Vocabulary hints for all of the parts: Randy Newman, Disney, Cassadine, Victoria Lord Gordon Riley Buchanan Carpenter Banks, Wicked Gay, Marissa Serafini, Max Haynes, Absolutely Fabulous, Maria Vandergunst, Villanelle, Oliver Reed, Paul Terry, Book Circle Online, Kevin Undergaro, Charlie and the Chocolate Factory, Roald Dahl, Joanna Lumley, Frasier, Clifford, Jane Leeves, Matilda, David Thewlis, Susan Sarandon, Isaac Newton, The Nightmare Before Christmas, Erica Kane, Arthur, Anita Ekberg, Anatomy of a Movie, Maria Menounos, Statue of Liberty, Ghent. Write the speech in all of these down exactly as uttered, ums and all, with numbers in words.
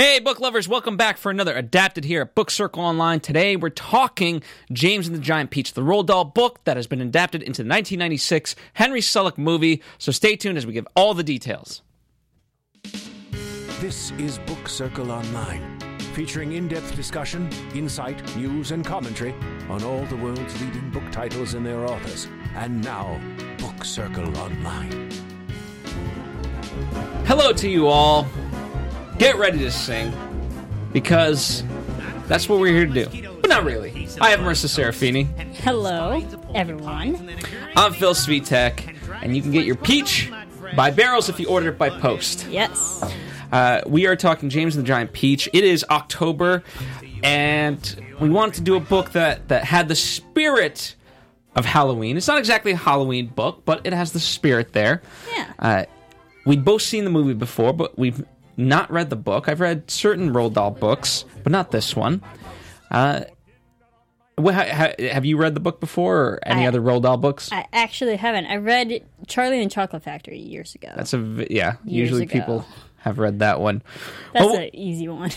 Hey, book lovers, welcome back for another Adapted here at Book Circle Online. Today, we're talking James and the Giant Peach, the Roald Dahl book that has been adapted into the nineteen ninety-six Henry Selick movie. So stay tuned as we give all the details. This is Book Circle Online, featuring in-depth discussion, insight, news, and commentary on all the world's leading book titles and their authors. And now, Book Circle Online. Hello to you all. Get ready to sing, because that's what we're here to do. But not really. I am Marissa Serafini. Hello, everyone. I'm Phil Svitek, and you can get your peach by barrels if you order it by post. Yes. Uh, we are talking James and the Giant Peach. It is October, and we wanted to do a book that, that had the spirit of Halloween. It's not exactly a Halloween book, but it has the spirit there. Yeah. Uh, we'd both seen the movie before, but we've not read the book. I've read certain Roald Dahl books, but not this one. Uh, what, ha, have you read the book before, or any I, other Roald Dahl books? I actually haven't. I read Charlie and the Chocolate Factory years ago. That's a yeah. Years usually ago. People have read that one. That's well, an easy one.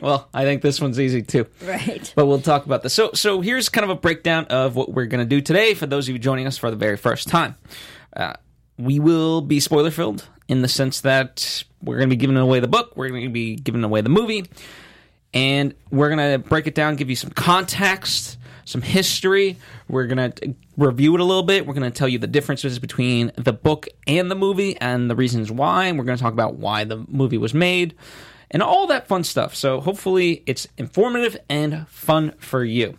Well, I think this one's easy too. Right. But we'll talk about this. So, so here's kind of a breakdown of what we're going to do today for those of you joining us for the very first time. Uh, we will be spoiler filled, in the sense that we're going to be giving away the book, we're going to be giving away the movie, and we're going to break it down, give you some context, some history. We're going to review it a little bit. We're going to tell you the differences between the book and the movie and the reasons why, and we're going to talk about why the movie was made and all that fun stuff. So hopefully it's informative and fun for you.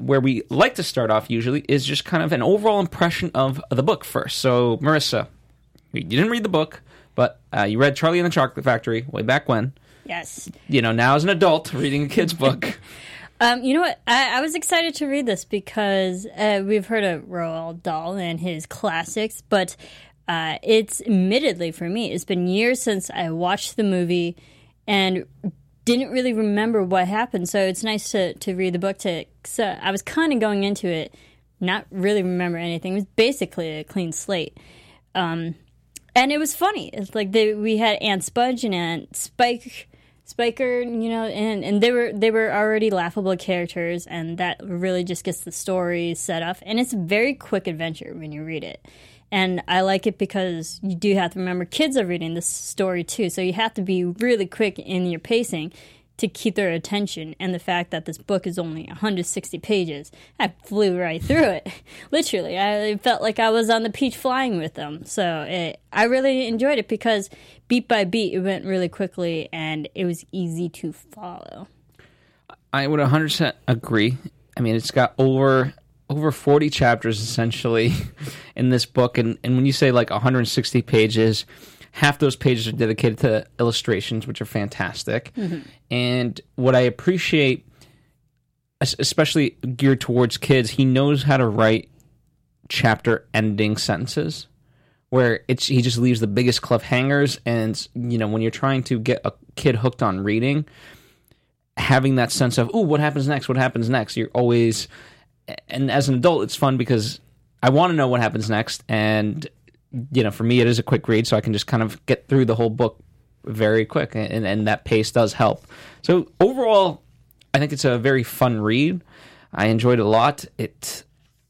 Where we like to start off usually is just kind of an overall impression of the book first. So, Marissa, you didn't read the book, but uh, you read Charlie and the Chocolate Factory way back when. Yes. You know, now as an adult, reading a kid's book. um, you know what? I, I was excited to read this because uh, we've heard of Roald Dahl and his classics, but uh, it's admittedly, for me, it's been years since I watched the movie and didn't really remember what happened. So it's nice to, to read the book. To so I was kind of going into it, not really remember anything. It was basically a clean slate. Um And it was funny. It's like they, we had Aunt Spudge and Aunt Spike, Spiker, you know, and, and they were they were already laughable characters, and that really just gets the story set up. And it's a very quick adventure when you read it. And I like it because you do have to remember kids are reading this story too, so you have to be really quick in your pacing to keep their attention. And the fact that this book is only one hundred sixty pages, I flew right through it. Literally, I felt like I was on the peach flying with them. So it, I really enjoyed it because beat by beat, it went really quickly and it was easy to follow. I would one hundred percent agree. I mean, it's got over over forty chapters essentially in this book. And, and when you say like one hundred sixty pages... half those pages are dedicated to illustrations, which are fantastic. Mm-hmm. And what I appreciate, especially geared towards kids, he knows how to write chapter-ending sentences, where it's he just leaves the biggest cliffhangers. And you know, when you're trying to get a kid hooked on reading, having that sense of, ooh, what happens next, what happens next, you're always... And as an adult, it's fun because I want to know what happens next, and... you know, for me, it is a quick read, so I can just kind of get through the whole book very quick, and, and that pace does help. So overall, I think it's a very fun read. I enjoyed it a lot. It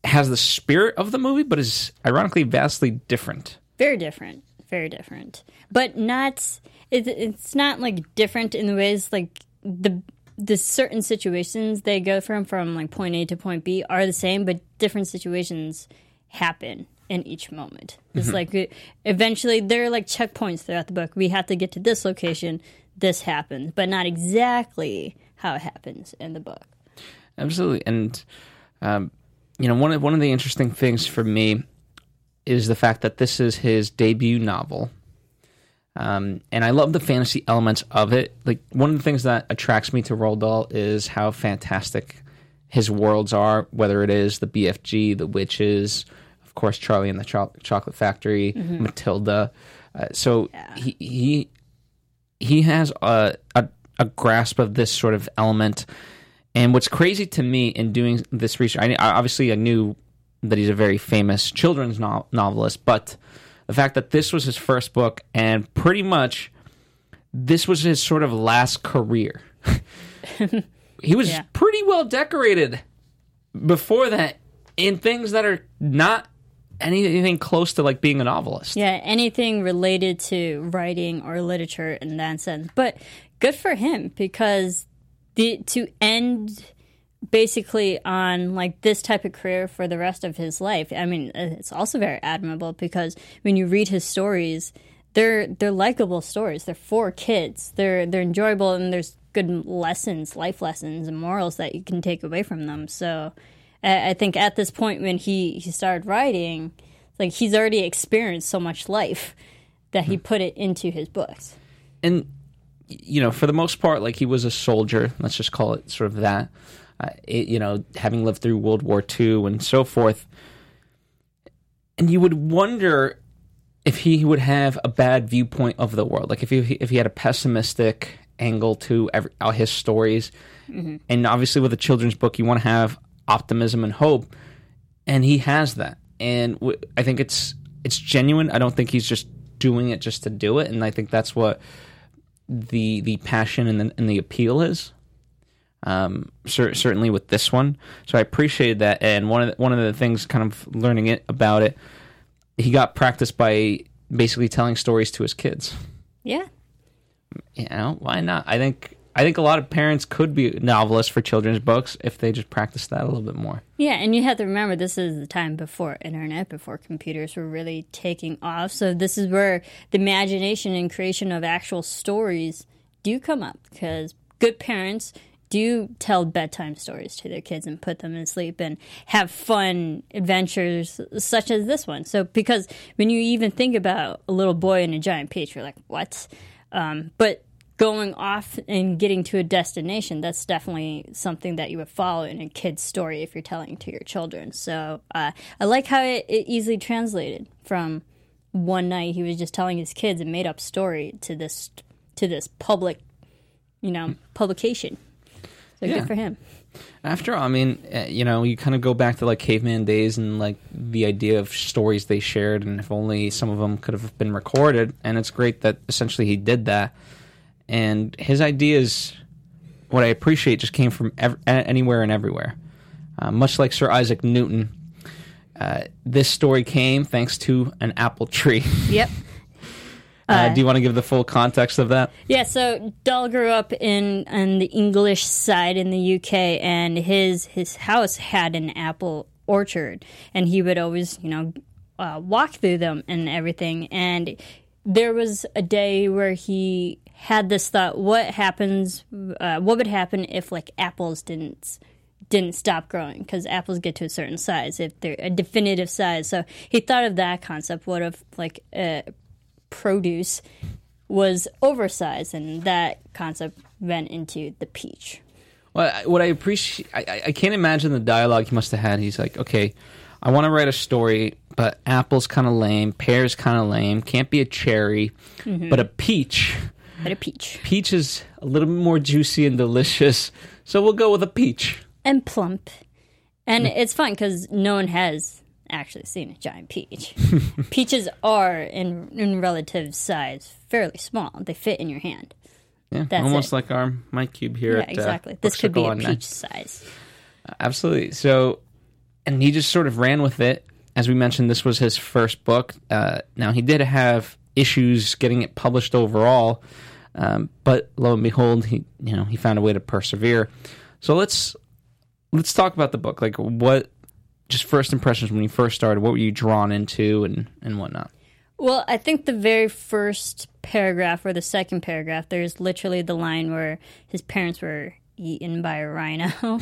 has the spirit of the movie, but is ironically vastly different. Very different. Very different. But not, it, it's not, like, different in the ways, like, the the certain situations they go from, from, like, point A to point B are the same, but different situations happen in each moment. It's mm-hmm. like eventually there are like checkpoints throughout the book. We have to get to this location, this happens, but not exactly how it happens in the book. Absolutely. And um, you know, one of one of the interesting things for me is the fact that this is his debut novel. Um, and I love the fantasy elements of it. Like, one of the things that attracts me to Roald Dahl is how fantastic his worlds are, whether it is the B F G, the witches, of course, Charlie and the Cho- Chocolate Factory, mm-hmm. Matilda. Uh, so yeah. he he he has a, a a grasp of this sort of element. And what's crazy to me in doing this research, I obviously I knew that he's a very famous children's no- novelist, but the fact that this was his first book, and pretty much this was his sort of last career. He was yeah. pretty well decorated before that in things that are not anything close to like being a novelist. Yeah, anything related to writing or literature in that sense. But good for him, because the, to end basically on like this type of career for the rest of his life, I mean, it's also very admirable, because when you read his stories, they're they're likable stories. They're for kids. They're they're enjoyable, and there's good lessons, life lessons and morals that you can take away from them. So I think at this point when he, he started writing, like, he's already experienced so much life that he put it into his books. And, you know, for the most part, like, he was a soldier. Let's just call it sort of that. Uh, it, you know, having lived through World War Two and so forth. And you would wonder if he would have a bad viewpoint of the world. Like, if he, if he had a pessimistic angle to every, all his stories. Mm-hmm. And obviously with a children's book, you want to have optimism and hope, and he has that, and w- I think it's it's genuine. I don't think he's just doing it just to do it, and I think that's what the the passion and the, and the appeal is. Um, cer- certainly with this one, so I appreciated that. And one of the, one of the things, kind of learning it about it, he got practice by basically telling stories to his kids. Yeah, you know, why not? I think. I think a lot of parents could be novelists for children's books if they just practiced that a little bit more. Yeah, and you have to remember, this is the time before internet, before computers were really taking off. So this is where the imagination and creation of actual stories do come up, because good parents do tell bedtime stories to their kids and put them in sleep and have fun adventures such as this one. So because when you even think about a little boy and a giant peach, you're like, what? Um, but... going off and getting to a destination, that's definitely something that you would follow in a kid's story if you're telling to your children. So uh, I like how it, it easily translated from one night he was just telling his kids a made-up story to this to this public, you know, publication. So yeah. Good for him. After all, I mean, you know, you kind of go back to like caveman days and like the idea of stories they shared, and if only some of them could have been recorded. And it's great that essentially he did that. And his ideas, what I appreciate, just came from ev- anywhere and everywhere. Uh, much like Sir Isaac Newton, uh, this story came thanks to an apple tree. Yep. Uh, uh, do you want to give the full context of that? Yeah, so Dahl grew up in on the English side in the U K, and his his house had an apple orchard, and he would always, you know, uh, walk through them and everything. And there was a day where he had this thought, what happens, uh, what would happen if, like, apples didn't didn't stop growing? Because apples get to a certain size, if they're a definitive size. So he thought of that concept. What if, like, uh, produce was oversized? And that concept went into the peach. Well, what I appreciate, I, I can't imagine the dialogue he must have had. He's like, okay, I want to write a story, but apple's kind of lame, pear's kind of lame, can't be a cherry, mm-hmm. but a peach... But a peach. Peach is a little bit more juicy and delicious, so we'll go with a peach. And plump. And it's fun because no one has actually seen a giant peach. Peaches are, in in relative size, fairly small. They fit in your hand. Yeah, That's almost it. Like our my cube here. Yeah, at, exactly. Uh, this could be a peach size. Uh, absolutely. So, and he just sort of ran with it. As we mentioned, this was his first book. Uh, now, he did have issues getting it published overall, um, but lo and behold, he you know he found a way to persevere. So let's let's talk about the book. Like, what, just first impressions when you first started? What were you drawn into and and whatnot? Well, I think the very first paragraph or the second paragraph, there's literally the line where his parents were eaten by a rhino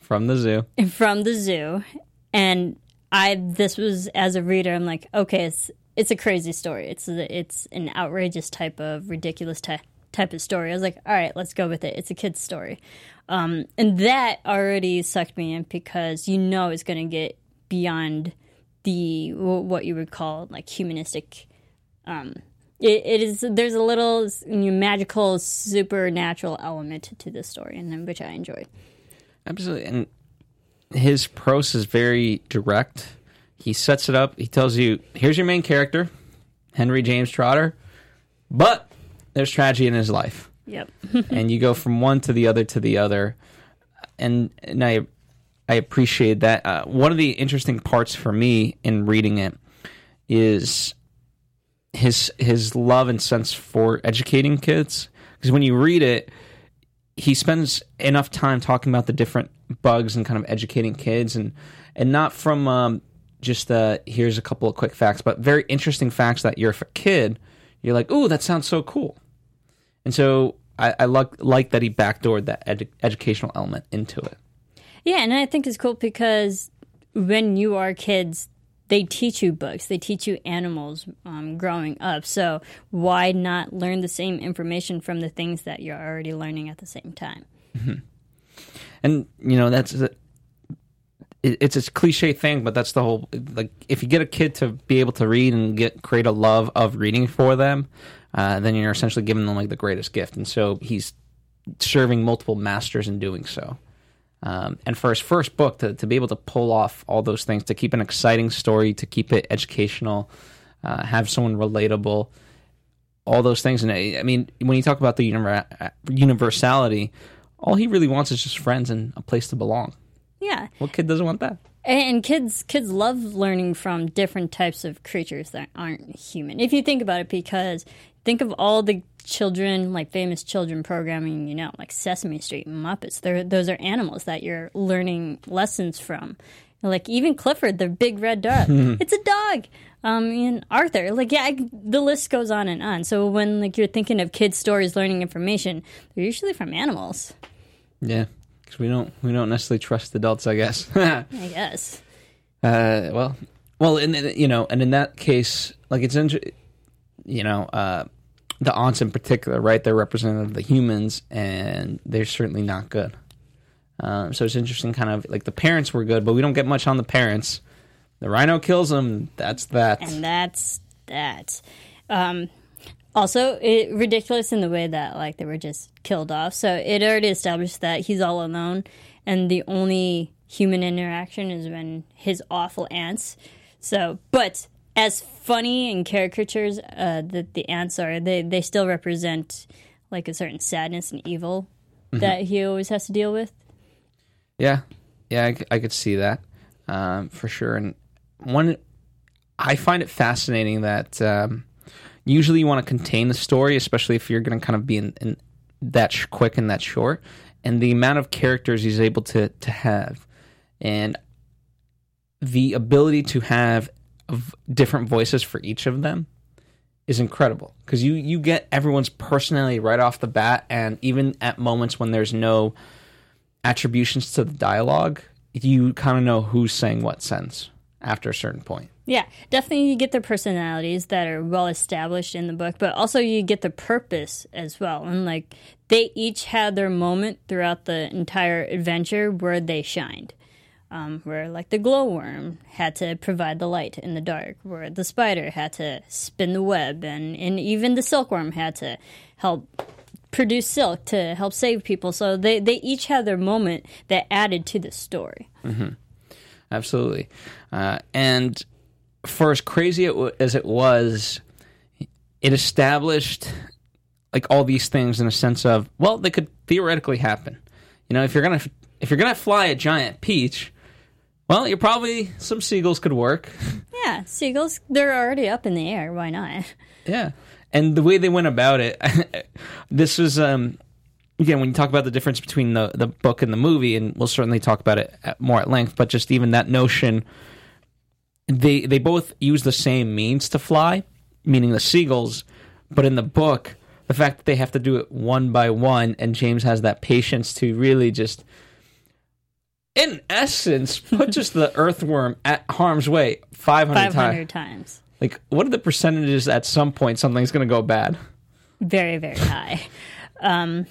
from the zoo. From the zoo, and I this was, as a reader, I'm like, okay, it's. It's a crazy story. It's a, it's an outrageous type of ridiculous ty- type of story. I was like, all right, let's go with it. It's a kid's story. Um, and that already sucked me in, because you know it's going to get beyond the what you would call like humanistic. Um, it, it is there's a little you know, magical, supernatural element to this story, and which I enjoyed. Absolutely. And his prose is very direct. He sets it up. He tells you, here's your main character, Henry James Trotter, but there's tragedy in his life. Yep. And you go from one to the other to the other. And and I I appreciate that. Uh, one of the interesting parts for me in reading it is his his love and sense for educating kids. Because when you read it, he spends enough time talking about the different bugs and kind of educating kids, and and not from um, just uh, here's a couple of quick facts, but very interesting facts that you're a kid, you're like, ooh, that sounds so cool. And so I, I lo- like that he backdoored that edu- educational element into it. Yeah, and I think it's cool because when you are kids, they teach you books. They teach you animals um, growing up. So why not learn the same information from the things that you're already learning at the same time? Mm-hmm. And, you know, that's a, it, it's a cliche thing, but that's the whole, like, if you get a kid to be able to read and get create a love of reading for them, uh, then you're essentially giving them, like, the greatest gift. And so he's serving multiple masters in doing so. Um, and for his first book, to, to be able to pull off all those things, to keep an exciting story, to keep it educational, uh, have someone relatable, all those things. And I, I mean, when you talk about the univer- universality, all he really wants is just friends and a place to belong. Yeah. What kid doesn't want that? And kids kids love learning from different types of creatures that aren't human. If you think about it, because think of all the children, like famous children programming, you know, like Sesame Street and Muppets. They're, those are animals that you're learning lessons from. Like even Clifford, the big red dog. It's a dog. Um, and Arthur, like, yeah, I, the list goes on and on. So when like you're thinking of kids' stories, learning information, they're usually from animals. Yeah. We don't we don't necessarily trust adults, I guess. I guess. Uh, well, well, and you know, and in that case, like it's inter- you know, uh, the aunts in particular, right? They're representative of the humans, and they're certainly not good. Um, so it's interesting, kind of like the parents were good, but we don't get much on the parents. The rhino kills them. That's that, and that's that. Um, Also, it, ridiculous in the way that, like, they were just killed off. So it already established that he's all alone, and the only human interaction is when his awful aunts. So, but as funny and caricatures uh, that the aunts are, they, they still represent, like, a certain sadness and evil mm-hmm. that he always has to deal with. Yeah. Yeah, I, I could see that um, for sure. And one, I find it fascinating that... Um, Usually you want to contain the story, especially if you're going to kind of be in, in that sh- quick and that short. And the amount of characters he's able to, to have. And the ability to have v- different voices for each of them is incredible. Because you, you get everyone's personality right off the bat. And even at moments when there's no attributions to the dialogue, you kind of know who's saying what sentence after a certain point. Yeah, definitely you get the personalities that are well established in the book, but also you get the purpose as well. And like they each had their moment throughout the entire adventure where they shined. Um, where like the glowworm had to provide the light in the dark, where the spider had to spin the web, and, and even the silkworm had to help produce silk to help save people. So they, they each had their moment that added to the story. Mm-hmm. Absolutely. Uh, and... For as crazy as it was, it established like all these things in a sense of, well, they could theoretically happen. You know, if you're gonna if you're gonna fly a giant peach, well, you're probably some seagulls could work. Yeah, seagulls, they're already up in the air. Why not? Yeah, and the way they went about it, this was um, again when you talk about the difference between the the book and the movie, and we'll certainly talk about it at, more at length. But just even that notion. They they both use the same means to fly, meaning the seagulls, but in the book, the fact that they have to do it one by one, and James has that patience to really just, in essence, put just the earthworm at harm's way five hundred times. Like, what are the percentages at some point something's going to go bad? Very, very high. um,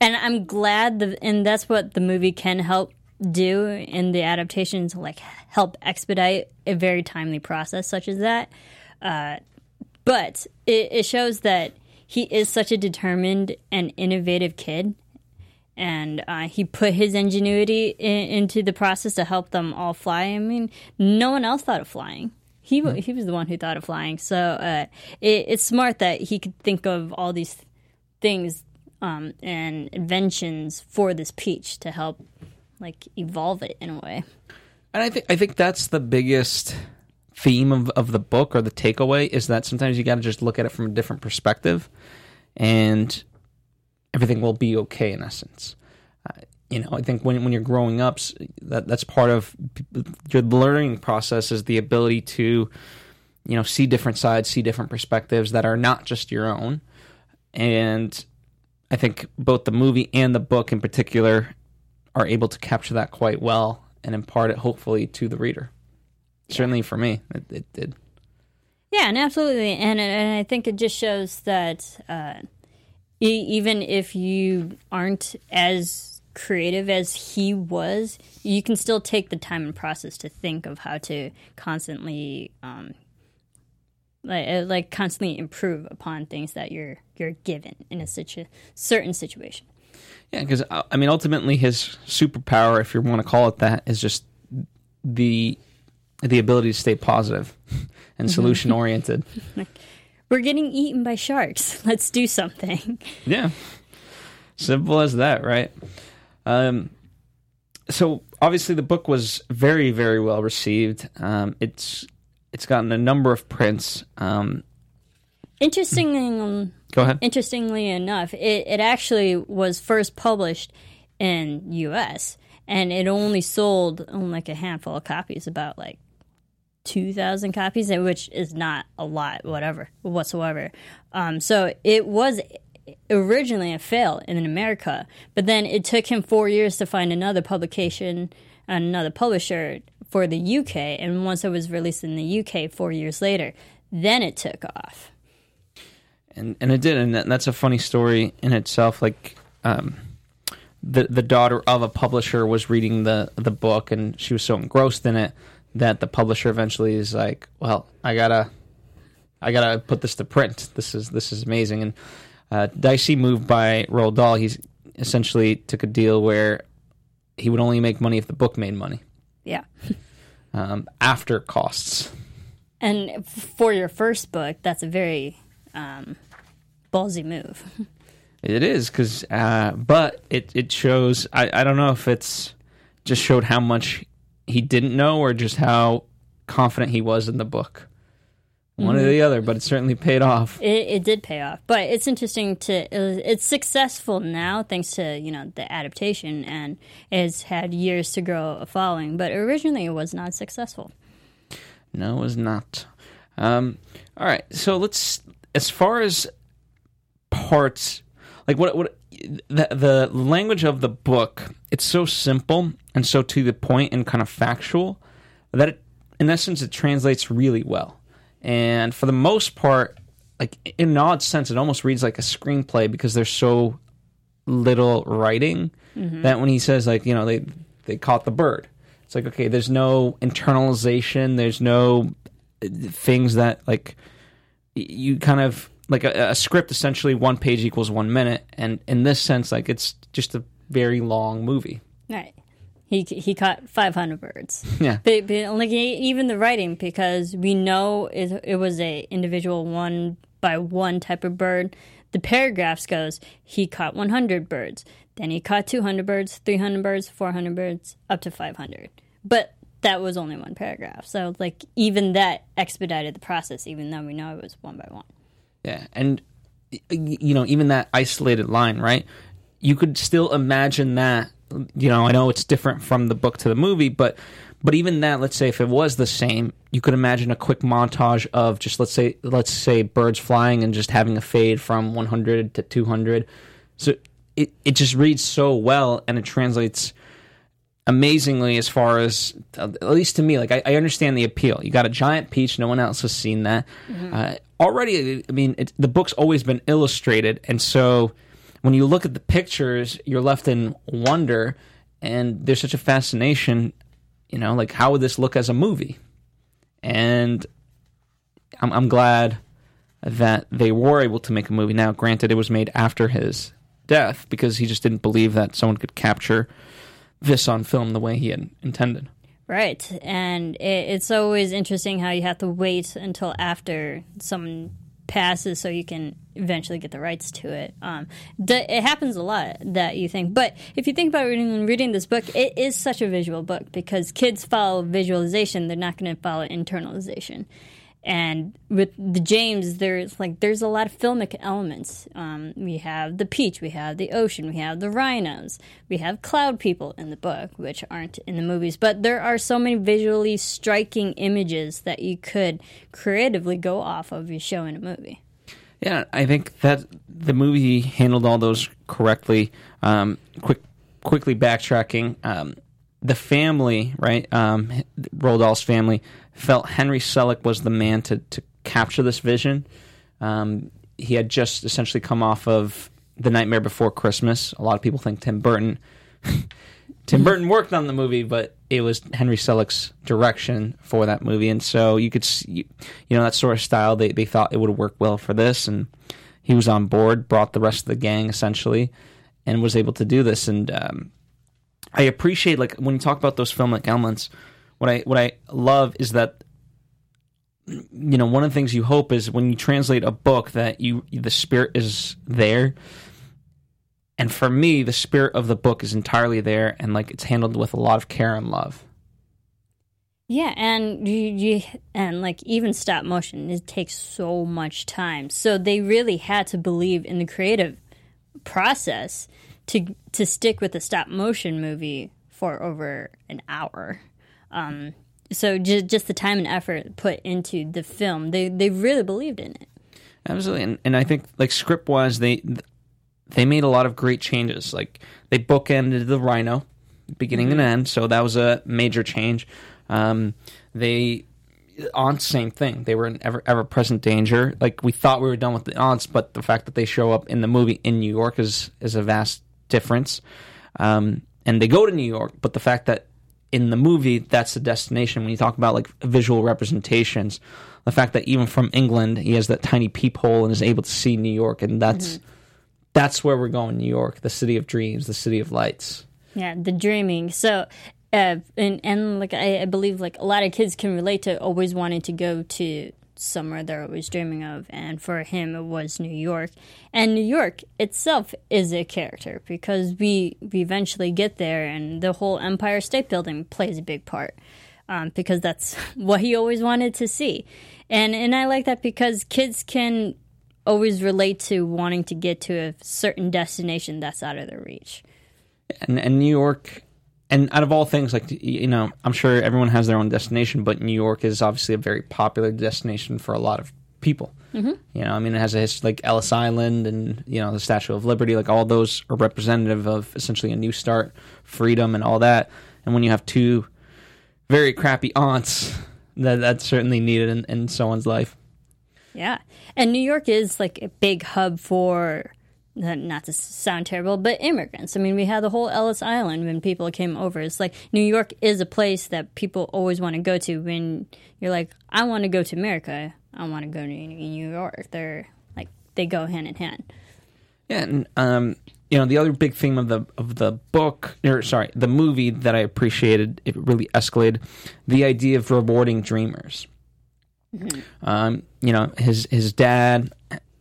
and I'm glad, the, and that's what the movie can help do in the adaptations, like help expedite a very timely process such as that. Uh, but it, it shows that he is such a determined and innovative kid, and uh, he put his ingenuity in, into the process to help them all fly. I mean, no one else thought of flying. He, mm-hmm. he was the one who thought of flying. So uh, it, it's smart that he could think of all these things um, and inventions for this peach to help, like, evolve it in a way. And I think I think that's the biggest theme of, of the book, or the takeaway, is that sometimes you got to just look at it from a different perspective, and everything will be okay in essence. Uh, you know, I think when when you're growing up, that that's part of your learning process, is the ability to, you know, see different sides, see different perspectives that are not just your own. And I think both the movie and the book in particular are able to capture that quite well and impart it, hopefully, to the reader. Yeah. Certainly for me, it, it did. Yeah, and absolutely. And, and I think it just shows that uh, e- even if you aren't as creative as he was, you can still take the time and process to think of how to constantly... Um, Like, like constantly improve upon things that you're you're given in a situ- certain situation. Yeah, because, I mean, ultimately his superpower, if you want to call it that, is just the the ability to stay positive and solution-oriented. Like, we're getting eaten by sharks. Let's do something. Yeah. Simple as that, right? Um, so, obviously, the book was very, very well received. Um, it's... It's gotten a number of prints. Um, interestingly, go ahead. Interestingly enough, it, it actually was first published in U S and it only sold on like a handful of copies, about like two thousand copies, which is not a lot, whatever, whatsoever. Um, so it was originally a fail in America, but then it took him four years to find another publication, another publisher. For the U K, and once it was released in the U K four years later, then it took off. And and it did, and that, that's a funny story in itself. Like, um, the the daughter of a publisher was reading the, the book, and she was so engrossed in it that the publisher eventually is like, "Well, I gotta, I gotta put this to print. This is this is amazing." And uh, dicey move by Roald Dahl. He essentially took a deal where he would only make money if the book made money. Yeah. Um, after costs. And for your first book, that's a very um, ballsy move. It is, because, uh, but it, it shows, I, I don't know if it's just showed how much he didn't know or just how confident he was in the book. One mm-hmm. or the other, but it certainly paid off. It, it did pay off, but it's interesting to it was, it's successful now thanks to you know the adaptation, and it's had years to grow a following. But originally, it was not successful. No, it was not. Um, all right, so let's as far as parts like what what the, the language of the book. It's so simple and so to the point and kind of factual that it, in essence, it translates really well. And for the most part, like in an odd sense, it almost reads like a screenplay because there's so little writing mm-hmm. that when he says, like, you know, they they caught the bird, it's like, okay, there's no internalization, there's no things that, like, you kind of, like a, a script, essentially one page equals one minute. And in this sense, like, it's just a very long movie. Right. He he caught five hundred birds. Yeah. But, but like, even the writing, because we know it, it was a individual one by one type of bird. The paragraphs goes, he caught one hundred birds. Then he caught two hundred birds, three hundred birds, four hundred birds, up to five hundred. But that was only one paragraph. So, like, even that expedited the process, even though we know it was one by one. Yeah. And, you know, even that isolated line, right? You could still imagine that. You know, I know it's different from the book to the movie, but but even that, let's say if it was the same, you could imagine a quick montage of just let's say let's say birds flying and just having a fade from one hundred to two hundred. So it it just reads so well, and it translates amazingly as far as, at least to me, like I, I understand the appeal. You got a giant peach, no one else has seen that. Mm-hmm. Uh, already, I mean, it, the book's always been illustrated, and so... When you look at the pictures, you're left in wonder, and there's such a fascination, you know, like, how would this look as a movie? And I'm, I'm glad that they were able to make a movie. Now, granted, it was made after his death, because he just didn't believe that someone could capture this on film the way he had intended. Right, and it, it's always interesting how you have to wait until after someone passes so you can eventually get the rights to it. Um, th- it happens a lot that you think. But if you think about reading reading this book, it is such a visual book because kids follow visualization. They're not going to follow internalization. And with the James, there's like there's a lot of filmic elements. Um, we have the peach, we have the ocean, we have the rhinos, we have cloud people in the book, which aren't in the movies. But there are so many visually striking images that you could creatively go off of you show in a movie. Yeah, I think that the movie handled all those correctly. Um, quick, quickly backtracking, um, the family, right? Um, Roald Dahl's family. Felt Henry Selick was the man to, to capture this vision. Um, he had just essentially come off of The Nightmare Before Christmas. A lot of people think Tim Burton. Tim Burton worked on the movie, but it was Henry Selick's direction for that movie. And so you could see, you know, that sort of style, they, they thought it would work well for this. And he was on board, brought the rest of the gang, essentially, and was able to do this. And um, I appreciate, like, when you talk about those filmic elements, What I what I love is that, you know, one of the things you hope is when you translate a book that you the spirit is there. And for me, the spirit of the book is entirely there, and like it's handled with a lot of care and love. Yeah, and you, you and like even stop motion, it takes so much time. So they really had to believe in the creative process to to stick with a stop motion movie for over an hour. Um, so just, just the time and effort put into the film, they they really believed in it. Absolutely, and, and I think like script wise, they they made a lot of great changes. Like they bookended the rhino, beginning mm-hmm. and end, so that was a major change. Um, they aunts, same thing. They were in ever ever present danger. Like we thought we were done with the aunts, but the fact that they show up in the movie in New York is is a vast difference. Um, and they go to New York, but the fact that in the movie, that's the destination. When you talk about like visual representations, the fact that even from England, he has that tiny peephole and is able to see New York, and that's mm-hmm. that's where we're going. New York, the city of dreams, the city of lights. Yeah, the dreaming. So, uh, and and like I, I believe, like a lot of kids can relate to always wanting to go to somewhere they're always dreaming of, and for him, it was New York. And New York itself is a character because we, we eventually get there, and the whole Empire State Building plays a big part um, because that's what he always wanted to see. And and I like that because kids can always relate to wanting to get to a certain destination that's out of their reach. And, and New York, and out of all things, like, you know, I'm sure everyone has their own destination, but New York is obviously a very popular destination for a lot of people. Mm-hmm. You know, I mean, it has a history, like Ellis Island and, you know, the Statue of Liberty, like all those are representative of essentially a new start, freedom and all that. And when you have two very crappy aunts, that that's certainly needed in, in someone's life. Yeah. And New York is like a big hub for... not to sound terrible, but immigrants. I mean, we had the whole Ellis Island when people came over. It's like New York is a place that people always want to go to when you're like, I want to go to America. I want to go to New York. They're like, they go hand in hand. Yeah, and, um, you know, the other big theme of the of the book, or sorry, the movie that I appreciated, it really escalated, the idea of rewarding dreamers. Mm-hmm. Um, you know, his his dad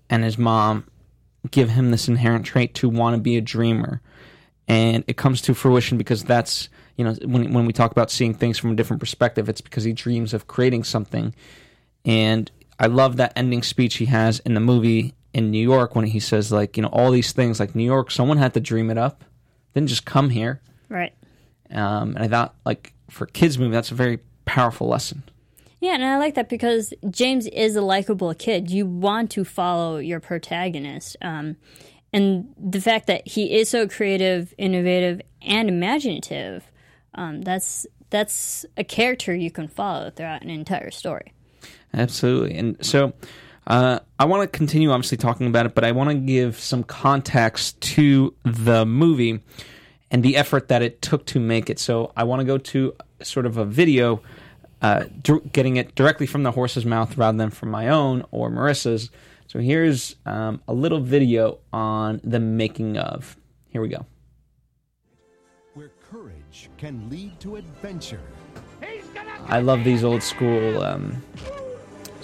and his mom give him this inherent trait to want to be a dreamer, and it comes to fruition because that's, you know, when when we talk about seeing things from a different perspective, it's because he dreams of creating something. And I love that ending speech he has in the movie in New York when he says, like, you know, all these things, like New York, someone had to dream it up, didn't just come here, right? Um, and I thought, like, for a kids movie, that's a very powerful lesson. Yeah, and I like that because James is a likable kid. You want to follow your protagonist. Um, and the fact that he is so creative, innovative, and imaginative, um, that's that's a character you can follow throughout an entire story. Absolutely. And so uh, I want to continue, obviously, talking about it, but I want to give some context to the movie and the effort that it took to make it. So I want to go to sort of a video Uh, d- getting it directly from the horse's mouth rather than from my own or Marissa's. So here's um, a little video on the making of. Here we go. Where courage can lead to adventure. I love these old school um,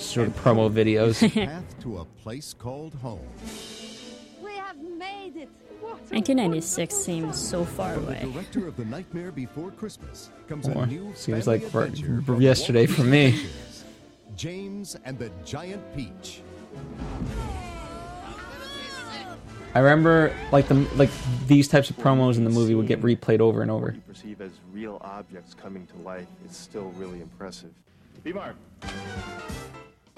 sort of promo videos. Path to a place called home. We have made it. nineteen ninety-six seems so far away. From the director of The Nightmare Before Christmas comes or, a new seems like for, for yesterday for me. James and the Giant Peach. I remember, like the like these types of promos in the movie would get replayed over and over. Perceive as real objects coming to life is still really impressive. Be Mark.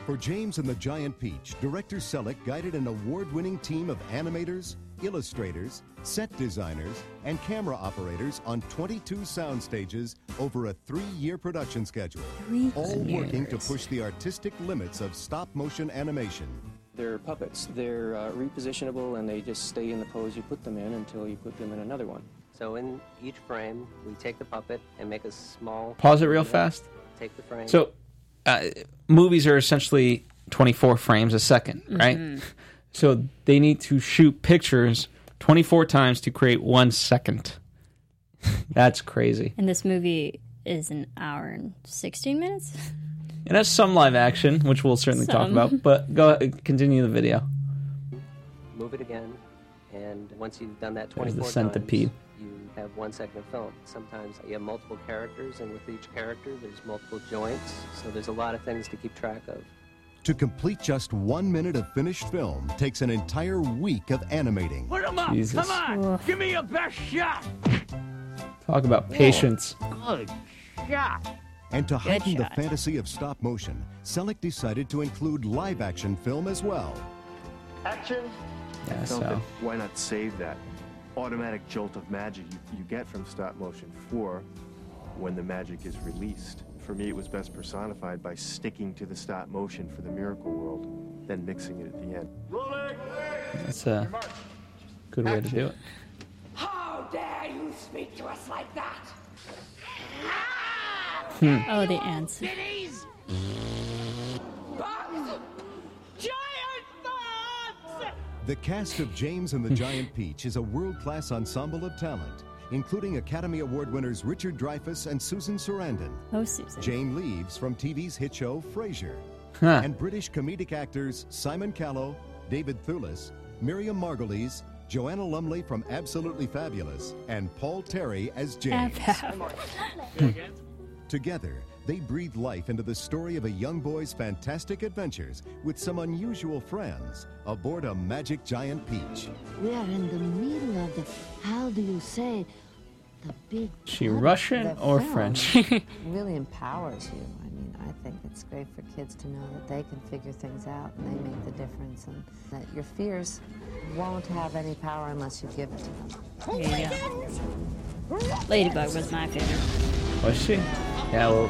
For James and the Giant Peach, director Selick guided an award-winning team of animators, illustrators, set designers, and camera operators on twenty-two sound stages over a three-year production schedule, three all years. working to push the artistic limits of stop-motion animation. They're puppets. They're uh, repositionable, and they just stay in the pose you put them in until you put them in another one. So in each frame, we take the puppet and make a small... Pause it real fast. Take the frame. So uh, movies are essentially twenty-four frames a second, right? Mm-hmm. So they need to shoot pictures twenty-four times to create one second. That's crazy. And this movie is an hour and sixteen minutes? It has some live action, which we'll certainly some. talk about, but go ahead, continue the video. Move it again, and once you've done that twenty-four the centipede. times, you have one second of film. Sometimes you have multiple characters, and with each character, there's multiple joints, so there's a lot of things to keep track of. To complete just one minute of finished film takes an entire week of animating. Put 'em up! Jesus. Come on! Give me your best shot! Talk about patience. Oh, good shot! And to heighten the fantasy of stop motion, Selick decided to include live action film as well. Action? Yeah, so. Why not save that automatic jolt of magic you, you get from stop motion for when the magic is released? For me, it was best personified by sticking to the stop motion for the miracle world, then mixing it at the end. Rolling. That's a good way action. to do it. How dare you speak to us like that? Hmm. Oh, the ants. Cities. Bugs. Giant bugs. The cast of James and the Giant Peach is a world-class ensemble of talent, including Academy Award winners Richard Dreyfuss and Susan Sarandon. Oh, Susan. Jane Leeves from T V's hit show Frasier. Huh. And British comedic actors Simon Callow, David Thewlis, Miriam Margolyes, Joanna Lumley from Absolutely Fabulous, and Paul Terry as James. Together, they breathe life into the story of a young boy's fantastic adventures with some unusual friends aboard a magic giant peach. We're in the middle of the, how do you say, the big... She Russian or French? Really empowers you. I mean, I think it's great for kids to know that they can figure things out and they make the difference and that your fears won't have any power unless you give it to them. There you go. Ladybug was my favorite. Was she? Yeah, we'll,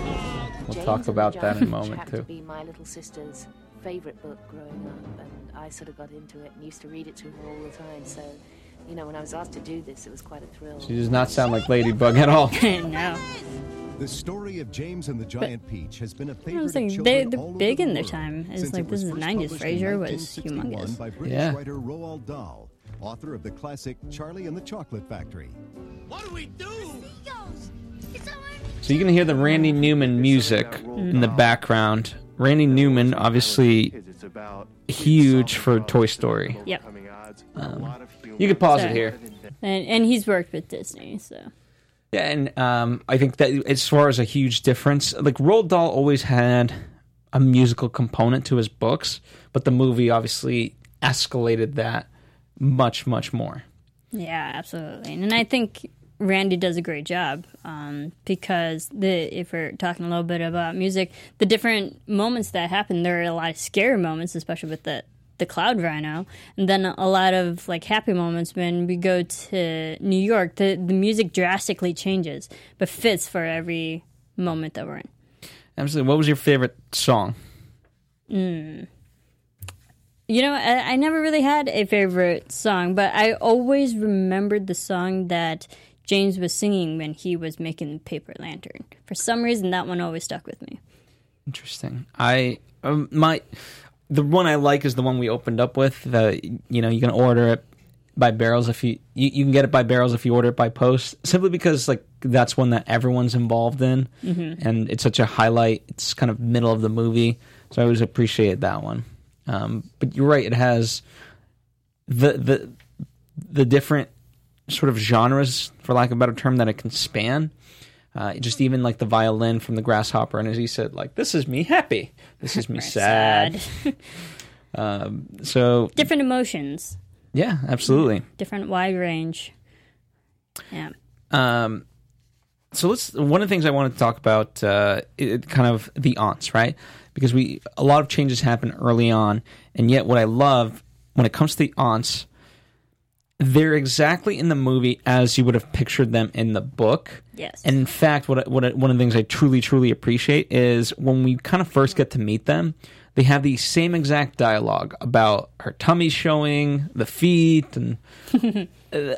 we'll James talk about that in a moment, too. To be my little sister's favorite book growing up, and I sort of got into it and used to read it to her all the time, so, you know, when I was asked to do this, it was quite a thrill. She does not sound like Ladybug at all. No. The story of James and the Giant Peach has been a favorite I was like, of they, they're big in their time. It's like, this is the nineties. Frasier was humongous. By British yeah. writer Roald Dahl, author of the classic Charlie and the Chocolate Factory. What do we do? So you can hear the Randy Newman music in the background. Randy Newman, obviously huge for Toy Story. Yep. Um, you could pause so, it here. And, and he's worked with Disney, so. Yeah, and um, I think that as far as a huge difference, like Roald Dahl always had a musical component to his books, but the movie obviously escalated that much, much more. Yeah, absolutely. And I think... Randy does a great job um, because the if we're talking a little bit about music, the different moments that happen, there are a lot of scary moments, especially with the, the cloud rhino, and then a lot of like happy moments when we go to New York. The, the music drastically changes, but fits for every moment that we're in. Absolutely. What was your favorite song? Mm. You know, I, I never really had a favorite song, but I always remembered the song that James was singing when he was making the paper lantern. For some reason, that one always stuck with me. Interesting. I um, my the one I like is the one we opened up with. The you know you can order it by barrels if you, you you can get it by barrels if you order it by post. Simply because like that's one that everyone's involved in, mm-hmm. and it's such a highlight. It's kind of middle of the movie, So I always appreciate that one. Um, but you're right; it has the the the different sort of genres, for lack of a better term, that it can span. Uh, just even like the violin from the Grasshopper, and as he said, like, this is me happy, this is me sad. sad. um, so different emotions. Yeah, absolutely. Different wide range. Yeah. Um. So let's. One of the things I wanted to talk about, uh, it, kind of the aunts, right? Because we a lot of changes happen early on, and yet what I love when it comes to the aunts, they're exactly in the movie as you would have pictured them in the book. Yes. And in fact, what what one of the things I truly truly appreciate is when we kind of first get to meet them, they have the same exact dialogue about her tummy showing, the feet, and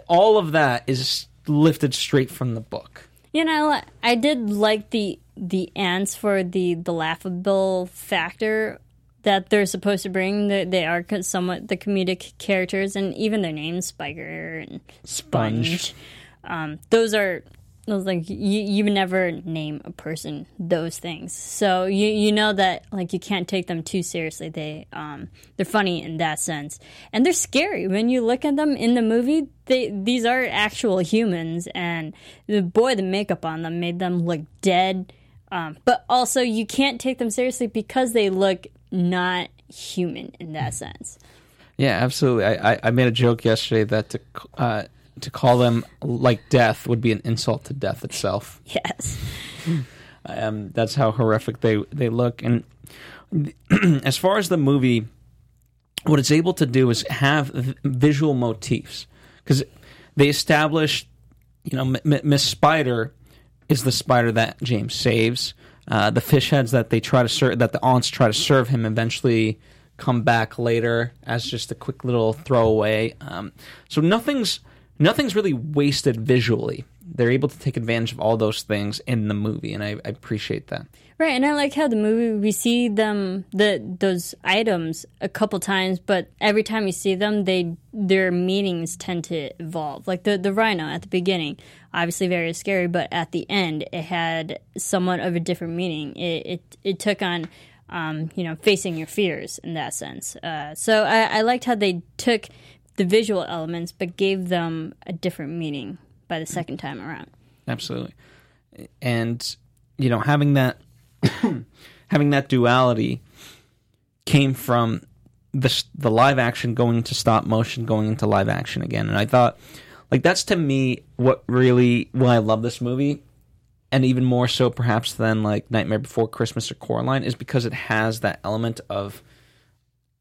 all of that is lifted straight from the book. You know, I did like the the ants for the, the laughable factor that they're supposed to bring. They, they are somewhat the comedic characters, and even their names, Spiker and Sponge. Sponge. Um, those are those like you you never name a person those things, so you you know that like you can't take them too seriously. They um they're funny in that sense, and they're scary when you look at them in the movie. They, these are actual humans, and the boy, the makeup on them made them look dead. Um, but also, you can't take them seriously because they look not human in that sense. Yeah, absolutely. I, I, I made a joke yesterday that to uh, to call them like death would be an insult to death itself. Yes. Um, that's how horrific they, they look. And as far as the movie, what it's able to do is have visual motifs. Because they established, you know, Miss Spider is the spider that James saves. Uh, the fish heads that they try to serve, that the aunts try to serve him, eventually come back later as just a quick little throwaway. Um, so nothing's nothing's really wasted visually. They're able to take advantage of all those things in the movie, and I, I appreciate that. Right, and I like how the movie, we see them, the those items a couple times, but every time you see them, they their meanings tend to evolve. Like the, the rhino at the beginning, obviously very scary, but at the end, it had somewhat of a different meaning. It it, it took on, um, you know, facing your fears in that sense. Uh, so I, I liked how they took the visual elements but gave them a different meaning by the second time around. Absolutely. And, you know, having that having that duality came from the the live action going to stop motion, going into live action again. And I thought, like, that's to me what really, why I love this movie, and even more so perhaps than, like, Nightmare Before Christmas or Coraline, is because it has that element of,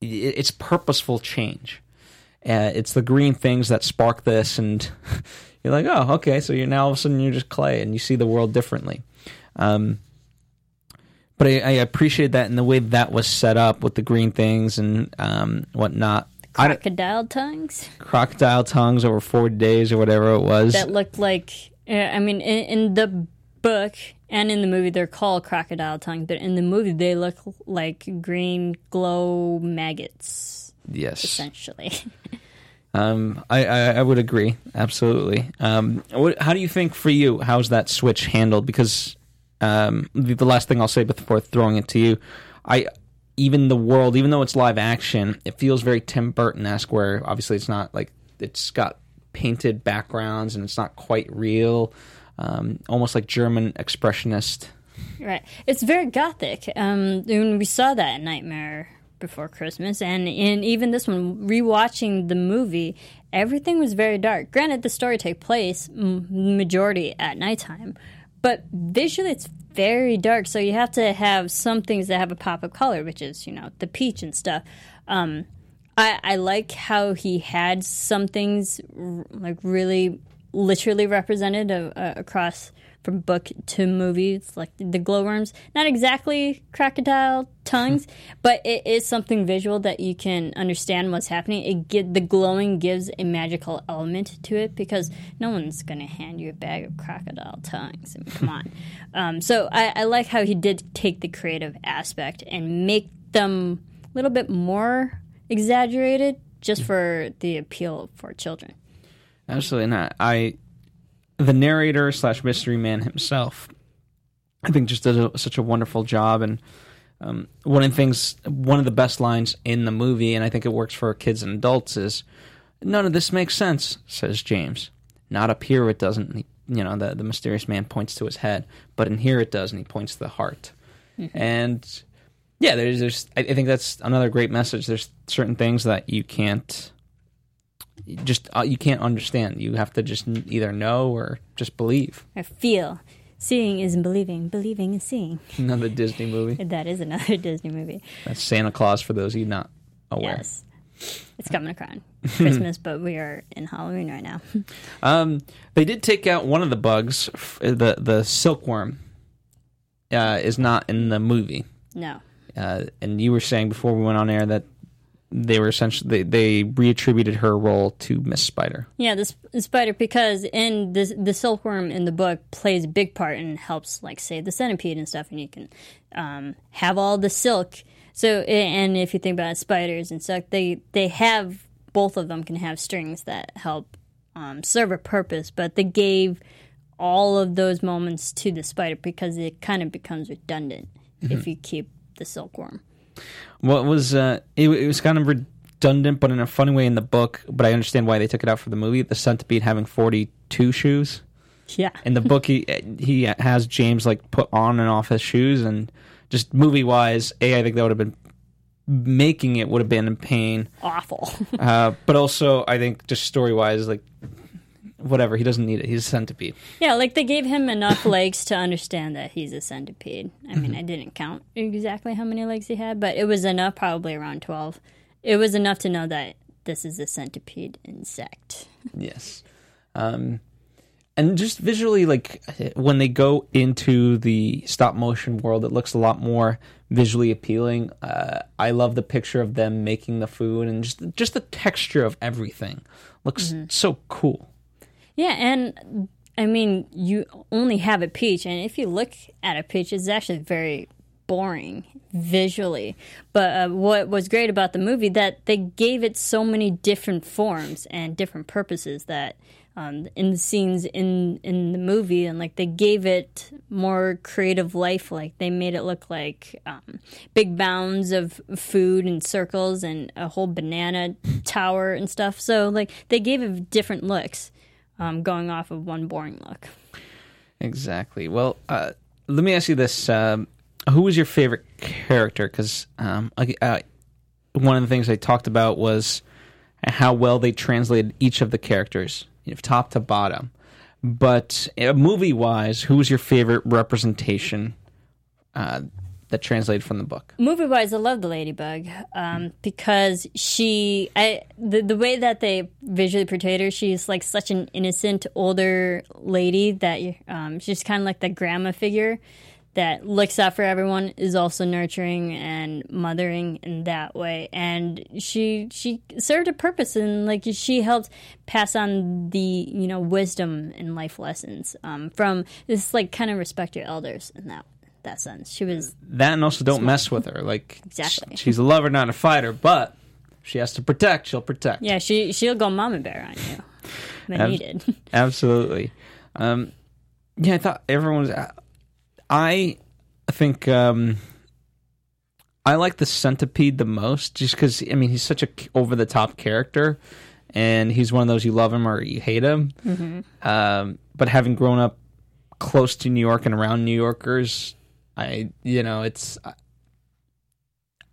it's purposeful change. Uh, it's the green things that spark this, and you're like, oh, okay, so you're now all of a sudden you're just clay, and you see the world differently. Um, but I, I appreciate that in the way that was set up with the green things and um, whatnot. Crocodile tongues? Crocodile tongues over four days or whatever it was. That looked like, uh, I mean, in, in the book and in the movie, they're called crocodile tongues, but in the movie, they look like green glow maggots. Yes, essentially. um, I, I, I would agree, absolutely. Um, what, how do you think for you? How's that switch handled? Because um, the, the last thing I'll say before throwing it to you, I even the world, even though it's live action, it feels very Tim Burton-esque. Where obviously it's not like it's got painted backgrounds and it's not quite real, um, almost like German expressionist. Right, it's very gothic. Um, and we saw that in Nightmare Before Christmas, and in even this one, rewatching the movie, everything was very dark. Granted, the story takes place m- majority at nighttime, but visually it's very dark, so you have to have some things that have a pop of color, which is, you know, the peach and stuff. Um, I, I like how he had some things r- like really literally represented a- a- across from book to movies, like the glowworms. Not exactly crocodile tongues, but it is something visual that you can understand what's happening. It get, the glowing gives a magical element to it because no one's going to hand you a bag of crocodile tongues. I mean, come on. Um, so I, I like how he did take the creative aspect and make them a little bit more exaggerated just for the appeal for children. Absolutely not. I... The narrator slash mystery man himself, I think, just does a, such a wonderful job. And um, one of the things, one of the best lines in the movie, and I think it works for kids and adults, is, "None of this makes sense," says James. "Not up here it doesn't," and he, you know, the, the mysterious man points to his head, "but in here it does," and he points to the heart. Mm-hmm. And yeah, there's, there's, I think that's another great message. There's certain things that you can't just, uh, you can't understand. You have to just either know or just believe. Or feel. Seeing isn't believing. Believing is seeing. Another Disney movie. That is another Disney movie. That's Santa Claus for those of you not aware. Yes. It's coming around Christmas, but we are in Halloween right now. um, they did take out one of the bugs. The the silkworm uh, is not in the movie. No. Uh, and you were saying before we went on air that they were essentially they, they reattributed her role to Miss Spider. Yeah, this Spider, because in this, the silkworm in the book plays a big part and helps like save the centipede and stuff, and you can um, have all the silk. So, and if you think about it, spiders and stuff, they, they have, both of them can have strings that help um, serve a purpose, but they gave all of those moments to the spider because it kind of becomes redundant mm-hmm. if you keep the silkworm. What was, uh, it, it was kind of redundant, but in a funny way in the book, but I understand why they took it out for the movie, the centipede having forty-two shoes. Yeah. In the book, he, he has James, like, put on and off his shoes, and... Just movie-wise, A, I think that would have been... Making it would have been in pain. Awful. uh, but also, I think, just story-wise, like, whatever, he doesn't need it. He's a centipede. Yeah, like, they gave him enough legs to understand that he's a centipede. I mean, I didn't count exactly how many legs he had, but it was enough, probably around twelve. It was enough to know that this is a centipede insect. Yes. Um... And just visually, like, when they go into the stop-motion world, it looks a lot more visually appealing. Uh, I love the picture of them making the food, and just just the texture of everything looks mm-hmm. so cool. Yeah, and, I mean, you only have a peach, and if you look at a peach, it's actually very boring visually. But uh, what was great about the movie, that they gave it so many different forms and different purposes that... Um, in the scenes in, in the movie, and like they gave it more creative life. Like they made it look like um, big mounds of food and circles and a whole banana tower and stuff. So like they gave it different looks, um, going off of one boring look. Exactly. Well, uh, let me ask you this: um, who was your favorite character? Because um, uh, one of the things I talked about was how well they translated each of the characters. You know, top to bottom. But uh, movie-wise, who was your favorite representation uh, that translated from the book? Movie-wise, I love the Ladybug um, because she... I the, the way that they visually portrayed her, she's like such an innocent, older lady that um, she's kind of like the grandma figure that looks out for everyone, is also nurturing and mothering in that way. And she she served a purpose, and like she helped pass on the, you know, wisdom and life lessons um, from this, like, kind of respect your elders in that that sense. She was that, and also don't smart. Mess with her. Like exactly, she's a lover, not a fighter. But if she has to protect, she'll protect. Yeah, she she'll go mama bear on you when Ab- needed. Absolutely. Um, yeah, I thought everyone was. Uh, I think um, I like the centipede the most, just because, I mean, he's such a over-the-top character, and he's one of those you love him or you hate him. Mm-hmm. Um, but having grown up close to New York and around New Yorkers, I you know it's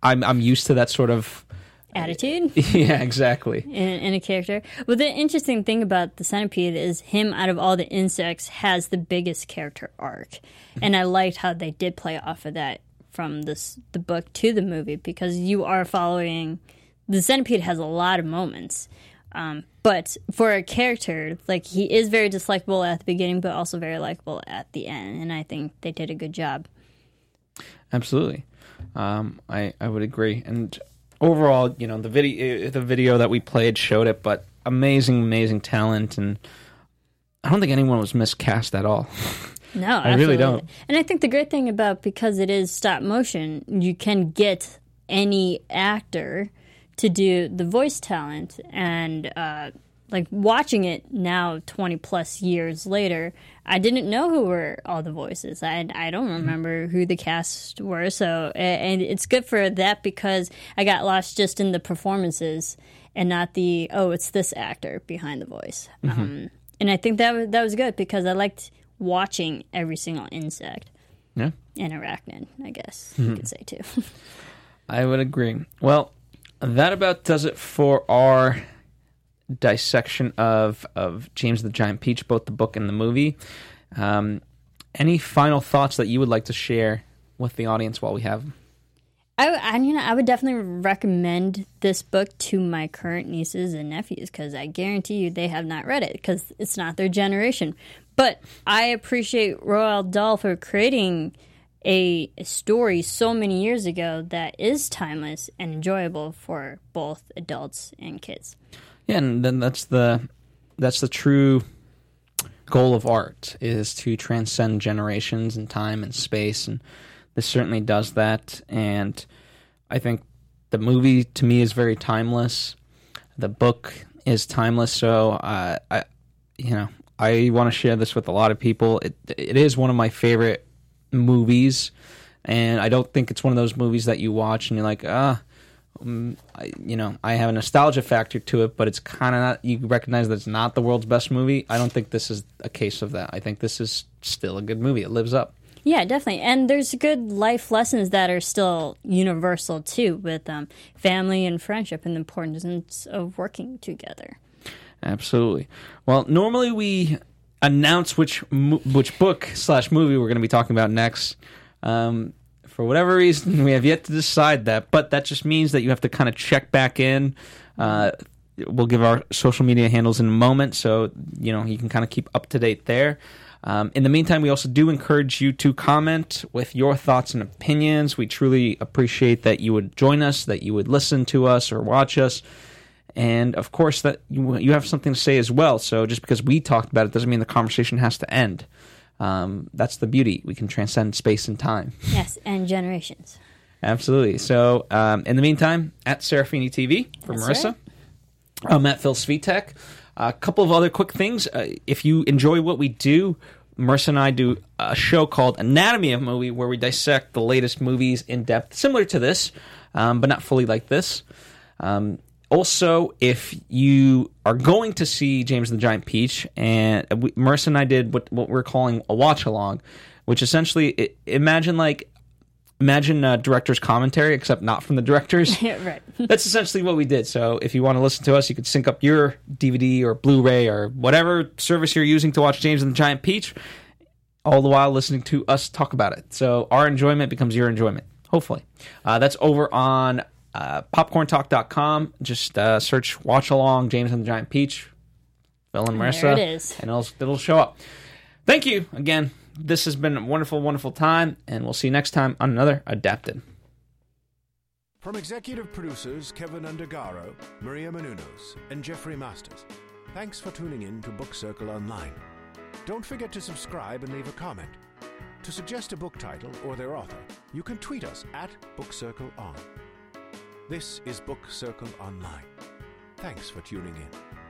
I'm I'm used to that sort of attitude. Yeah, exactly. In, in a character. Well, the interesting thing about the centipede is him, out of all the insects, has the biggest character arc. And I liked how they did play off of that from this the book to the movie, because you are following... The centipede has a lot of moments. Um, but for a character, like, he is very dislikable at the beginning, but also very likable at the end. And I think they did a good job. Absolutely. Um, I, I would agree. And... Overall, you know, the video the video that we played showed it, but amazing, amazing talent, and I don't think anyone was miscast at all. No, I absolutely. really don't. And I think the great thing about, because it is stop motion, you can get any actor to do the voice talent, and uh, like watching it now twenty plus years later, I didn't know who were all the voices. I, I don't remember who the cast were. So, and it's good for that because I got lost just in the performances and not the, oh, it's this actor behind the voice. Mm-hmm. Um, and I think that was, that was good because I liked watching every single insect. Yeah. And arachnid, I guess mm-hmm. you could say too. I would agree. Well, that about does it for our dissection of of James the Giant Peach, both the book and the movie. Um, any final thoughts that you would like to share with the audience while we have them? I, I, you know, I would definitely recommend this book to my current nieces and nephews because I guarantee you they have not read it because it's not their generation. But I appreciate Roald Dahl for creating a story so many years ago that is timeless and enjoyable for both adults and kids. Yeah, and then that's the that's the true goal of art, is to transcend generations and time and space, and this certainly does that. And I think the movie, to me, is very timeless. The book is timeless, so uh, I, you know, I want to share this with a lot of people. It it is one of my favorite movies, and I don't think it's one of those movies that you watch and you're like, ah. Um, I, you know, I have a nostalgia factor to it, but it's kind of not, you recognize that it's not the world's best movie. I don't think this is a case of that. I think this is still a good movie. It lives up. Yeah, definitely. And there's good life lessons that are still universal, too, with um, family and friendship and the importance of working together. Absolutely. Well, normally we announce which mo- which book slash movie we're going to be talking about next. Um For whatever reason, we have yet to decide that, but that just means that you have to kind of check back in. Uh, we'll give our social media handles in a moment, so you know you can kind of keep up to date there. Um, in the meantime, we also do encourage you to comment with your thoughts and opinions. We truly appreciate that you would join us, that you would listen to us or watch us, and of course that you, you have something to say as well. So just because we talked about it doesn't mean the conversation has to end. Um, that's the beauty. We can transcend space and time. Yes, and generations. Absolutely. So, um, in the meantime, at Serafini T V for that's Marissa. Right. I'm at Phil Svitek. A uh, couple of other quick things. Uh, if you enjoy what we do, Marissa and I do a show called Anatomy of a Movie where we dissect the latest movies in depth, similar to this, um, but not fully like this. Um, Also, if you are going to see James and the Giant Peach, and we, Marissa and I did what, what we're calling a watch-along, which essentially, it, imagine like imagine a director's commentary, except not from the directors. Yeah, right. That's essentially what we did. So if you want to listen to us, you could sync up your D V D or Blu-ray or whatever service you're using to watch James and the Giant Peach, all the while listening to us talk about it. So our enjoyment becomes your enjoyment, hopefully. Uh, that's over on Uh, popcorn talk dot com. Just uh, search Watch Along James and the Giant Peach, Phil and Marissa, there it is. And it'll, it'll show up. Thank you again. This has been a wonderful, wonderful time, and we'll see you next time on another Adapted. From executive producers Kevin Undergaro, Maria Menounos, and Jeffrey Masters, thanks for tuning in to Book Circle Online. Don't forget to subscribe and leave a comment. To suggest a book title or their author, you can tweet us at Book Circle On. This is Book Circle Online. Thanks for tuning in.